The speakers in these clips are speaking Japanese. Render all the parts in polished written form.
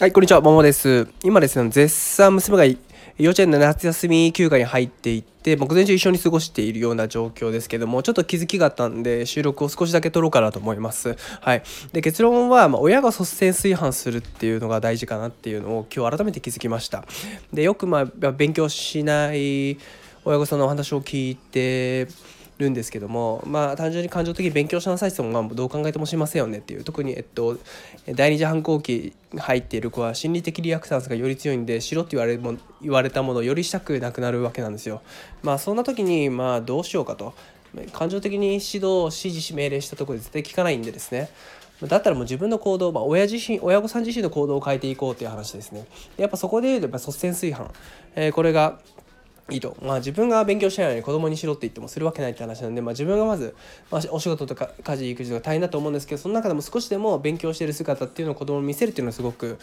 はい、こんにちは、ももです。今ですね、絶賛娘が幼稚園の夏休み休暇に入っていって、午前中一緒に過ごしているような状況ですけども、ちょっと気づきがあったんで、収録を少しだけ撮ろうかなと思います。はい。で、結論は、親が率先垂範するっていうのが大事かなっていうのを、今日改めて気づきました。で、よく勉強しない親御さんのお話を聞いてるんですけども、単純に感情的に勉強しなさいって言ってもどう考えてもしませんよねっていう、特に第二次反抗期入っている子は心理的リアクタンスがより強いんで、しろって言われたものをよりしたくなくなるわけなんですよ。そんな時にどうしようかと、感情的に指示命令したところで絶対聞かないんでですね、だったらもう自分の行動、親御さん自身の行動を変えていこうという話ですね。やっぱそこで言うと率先垂範、これがいいと、自分が勉強してないのに子供にしろって言ってもするわけないって話なんで、自分がまず、お仕事とか家事育児とか大変だと思うんですけど、その中でも少しでも勉強してる姿っていうのを子供に見せるっていうのはすごく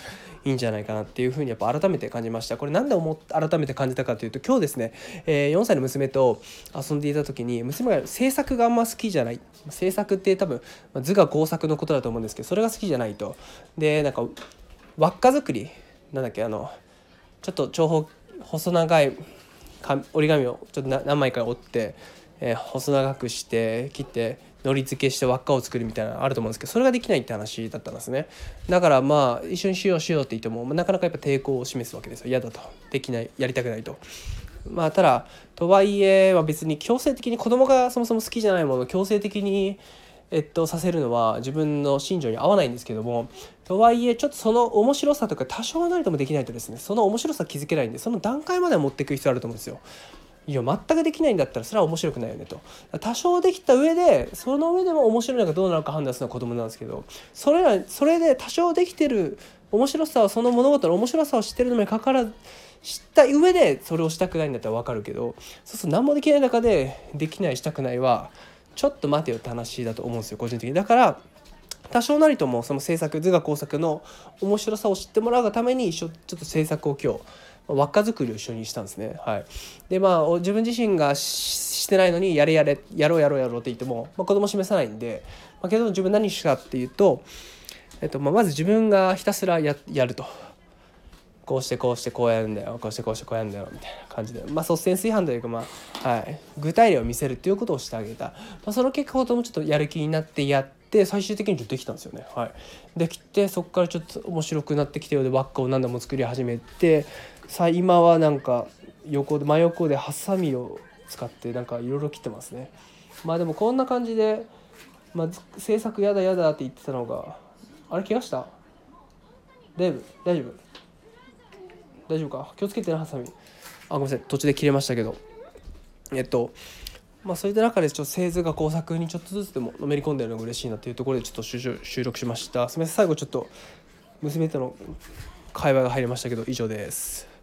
いいんじゃないかなっていうふうにやっぱ改めて感じました。これなんで改めて感じたかというと、今日ですね、4歳の娘と遊んでいた時に、娘が制作があんま好きじゃない、制作って多分図画工作のことだと思うんですけど、それが好きじゃないと。で、輪っか作りちょっと長方細長い折り紙をちょっと何枚か折って、細長くして切ってのり付けして輪っかを作るみたいなのあると思うんですけど、それができないって話だったんですね。だから一緒にしようって言ってもなかなかやっぱ抵抗を示すわけですよ。嫌だと、できない、やりたくないと。ただとはいえ、別に強制的に子供がそもそも好きじゃないものを強制的にさせるのは自分の心情に合わないんですけども、とはいえちょっとその面白さとか多少なりともできないとですね、その面白さ気づけないんで、その段階までは持っていく必要あると思うんですよ。いや、全くできないんだったらそれは面白くないよねと。多少できた上で、その上でも面白いのかどうなのか判断するのは子供なんですけど、それで多少できてる面白さを、その物事の面白さを知ってるのにかかわらず、知った上でそれをしたくないんだったら分かるけど、そうすると何もできない中でできないしたくないはちょっと待てよって話だと思うんですよ、個人的に。だから多少なりともその制作、図画工作の面白さを知ってもらうがために、ちょっと制作を今日輪っか作りを一緒にしたんですね。はい。で自分自身がしてないのにやろうって言っても、子供示さないんで、けど自分何したっていうと、まず自分がひたすらやると。こうしてこうしてこうやるんだよ、こうしてこうしてこうやるんだよみたいな感じで、率先垂範というか、はい、具体例を見せるっていうことをしてあげた。その結果ともちょっとやる気になってやって、最終的にできたんですよね。はい、できて、そこからちょっと面白くなってきて、輪っかを何度も作り始めて、今は真横でハサミを使っていろいろ切ってますね。でもこんな感じで、制作やだって言ってたのが、あれ、怪我した？大丈夫か、気をつけてな、ハサミ。ごめんなさい、途中で切れましたけど、そういった中で製図が工作にちょっとずつでものめり込んでるのが嬉しいなというところで、ちょっと収録しました。すみません、最後ちょっと娘との会話が入りましたけど、以上です。